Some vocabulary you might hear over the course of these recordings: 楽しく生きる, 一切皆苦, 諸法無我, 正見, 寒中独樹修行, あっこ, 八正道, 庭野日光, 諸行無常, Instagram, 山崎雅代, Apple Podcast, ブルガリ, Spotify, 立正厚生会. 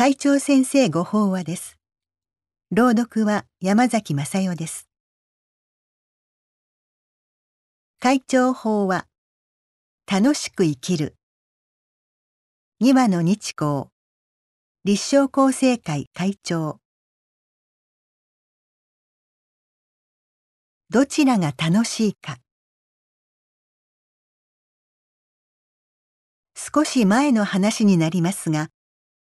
会長先生ご法話です。朗読は山崎雅代です。会長法話、楽しく生きる。庭野日光、立正厚生会会長。どちらが楽しいか。少し前の話になりますが、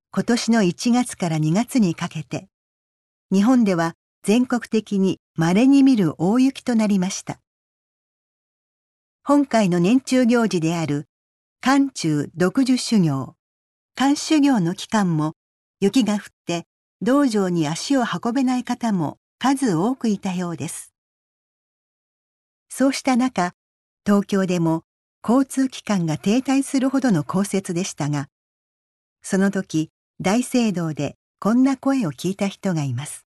今年の1月から2月にかけて、日本では全国的に稀に見る大雪となりました。本会の年中行事である寒中独樹修行、寒修行の期間も雪が降って道場に足を運べない方も数多くいたようです。そうした中、東京でも交通機関が停滞するほどの降雪でしたが、その時、大聖堂でこんな声を聞いた人がいます。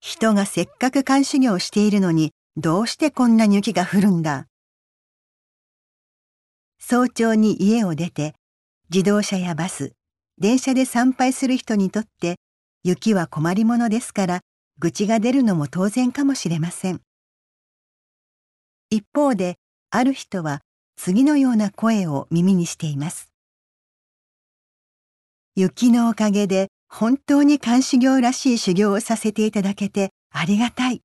人がせっかく寒修行しているのに、どうしてこんなに雪が降るんだ。早朝に家を出て、自動車やバス、電車で参拝する人にとって、雪は困りものですから、愚痴が出るのも当然かもしれません。一方で、ある人は次のような声を耳にしています。雪のおかげで本当に寒修行らしい修行をさせていただけてありがたい。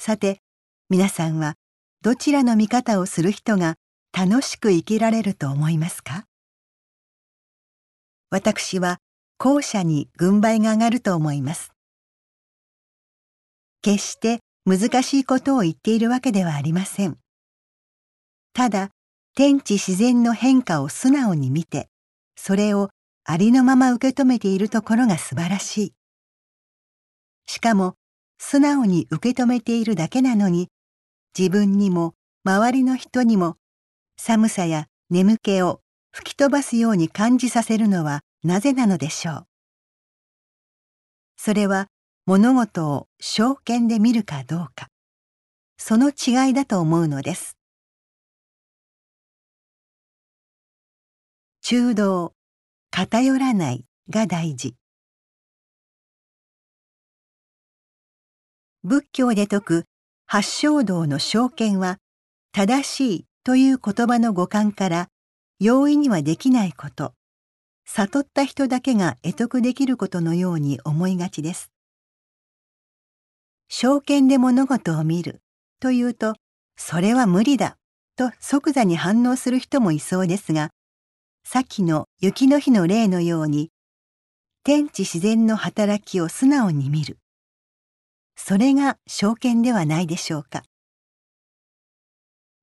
さて、皆さんはどちらの見方をする人が楽しく生きられると思いますか？私は後者に軍配が上がると思います。決して難しいことを言っているわけではありません。ただ、天地自然の変化を素直に見て、それをありのまま受け止めているところが素晴らしい。しかも、素直に受け止めているだけなのに、自分にも周りの人にも寒さや眠気を吹き飛ばすように感じさせるのはなぜなのでしょう。それは物事を正見で見るかどうか、その違いだと思うのです。中道、偏らないが大事。仏教で説く八正道の正見は、正しいという言葉の語感から、容易にはできないこと、悟った人だけが会得できることのように思いがちです。正見で物事を見るというと、それは無理だと即座に反応する人もいそうですが、さっきの雪の日の例のように、天地自然の働きを素直に見る。それが正見ではないでしょうか。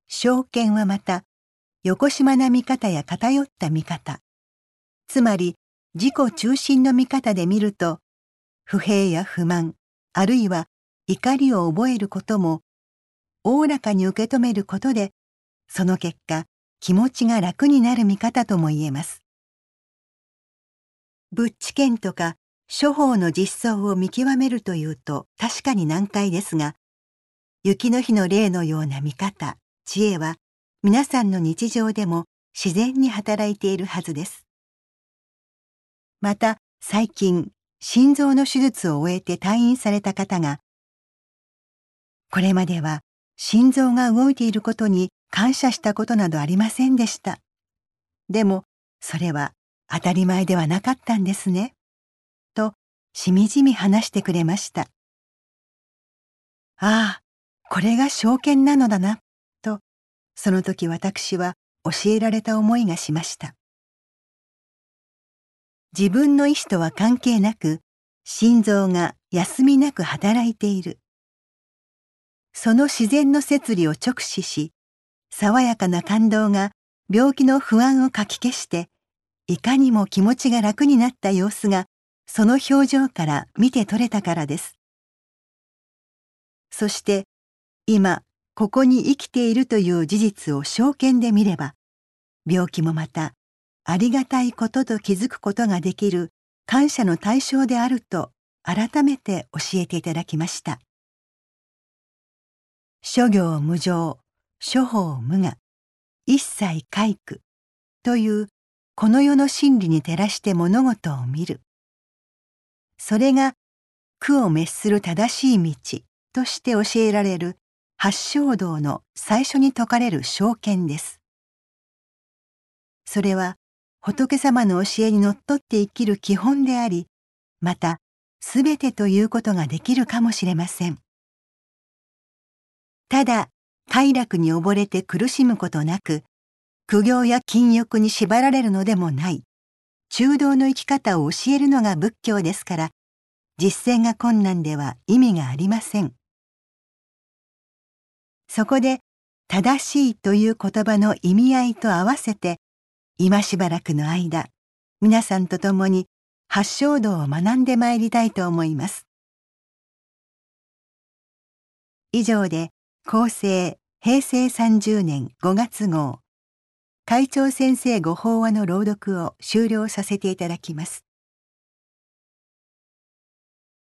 正見はまた、よこしまな見方や偏った見方、つまり自己中心の見方で見ると、不平や不満、あるいは怒りを覚えることも、おおらかに受け止めることで、その結果、気持ちが楽になる見方とも言えます。仏知見とか諸法の実相を見極めるというと確かに難解ですが、雪の日の例のような見方、知恵は皆さんの日常でも自然に働いているはずです。また最近、心臓の手術を終えて退院された方が、これまでは心臓が動いていることに感謝したことなどありませんでした。でも、それは当たり前ではなかったんですね。と、しみじみ話してくれました。ああ、これが正見なのだな、と、その時私は教えられた思いがしました。自分の意思とは関係なく、心臓が休みなく働いている。その自然の摂理を直視し、爽やかな感動が病気の不安をかき消して、いかにも気持ちが楽になった様子が、その表情から見て取れたからです。そして、今、ここに生きているという事実を正見で見れば、病気もまた、ありがたいことと気づくことができる感謝の対象であると、改めて教えていただきました。諸行無常。諸法無我、一切皆苦というこの世の真理に照らして物事を見る。それが苦を滅する正しい道として教えられる八正道の最初に説かれる正見です。それは仏様の教えにのっとって生きる基本であり、またすべてということができるかもしれません。ただ快楽に溺れて苦しむことなく、苦行や禁欲に縛られるのでもない、中道の生き方を教えるのが仏教ですから、実践が困難では意味がありません。そこで、正しいという言葉の意味合いと合わせて、今しばらくの間、皆さんと共に八正道を学んでまいりたいと思います。以上で、厚生平成30年5月号、会長先生ご法話の朗読を終了させていただきます。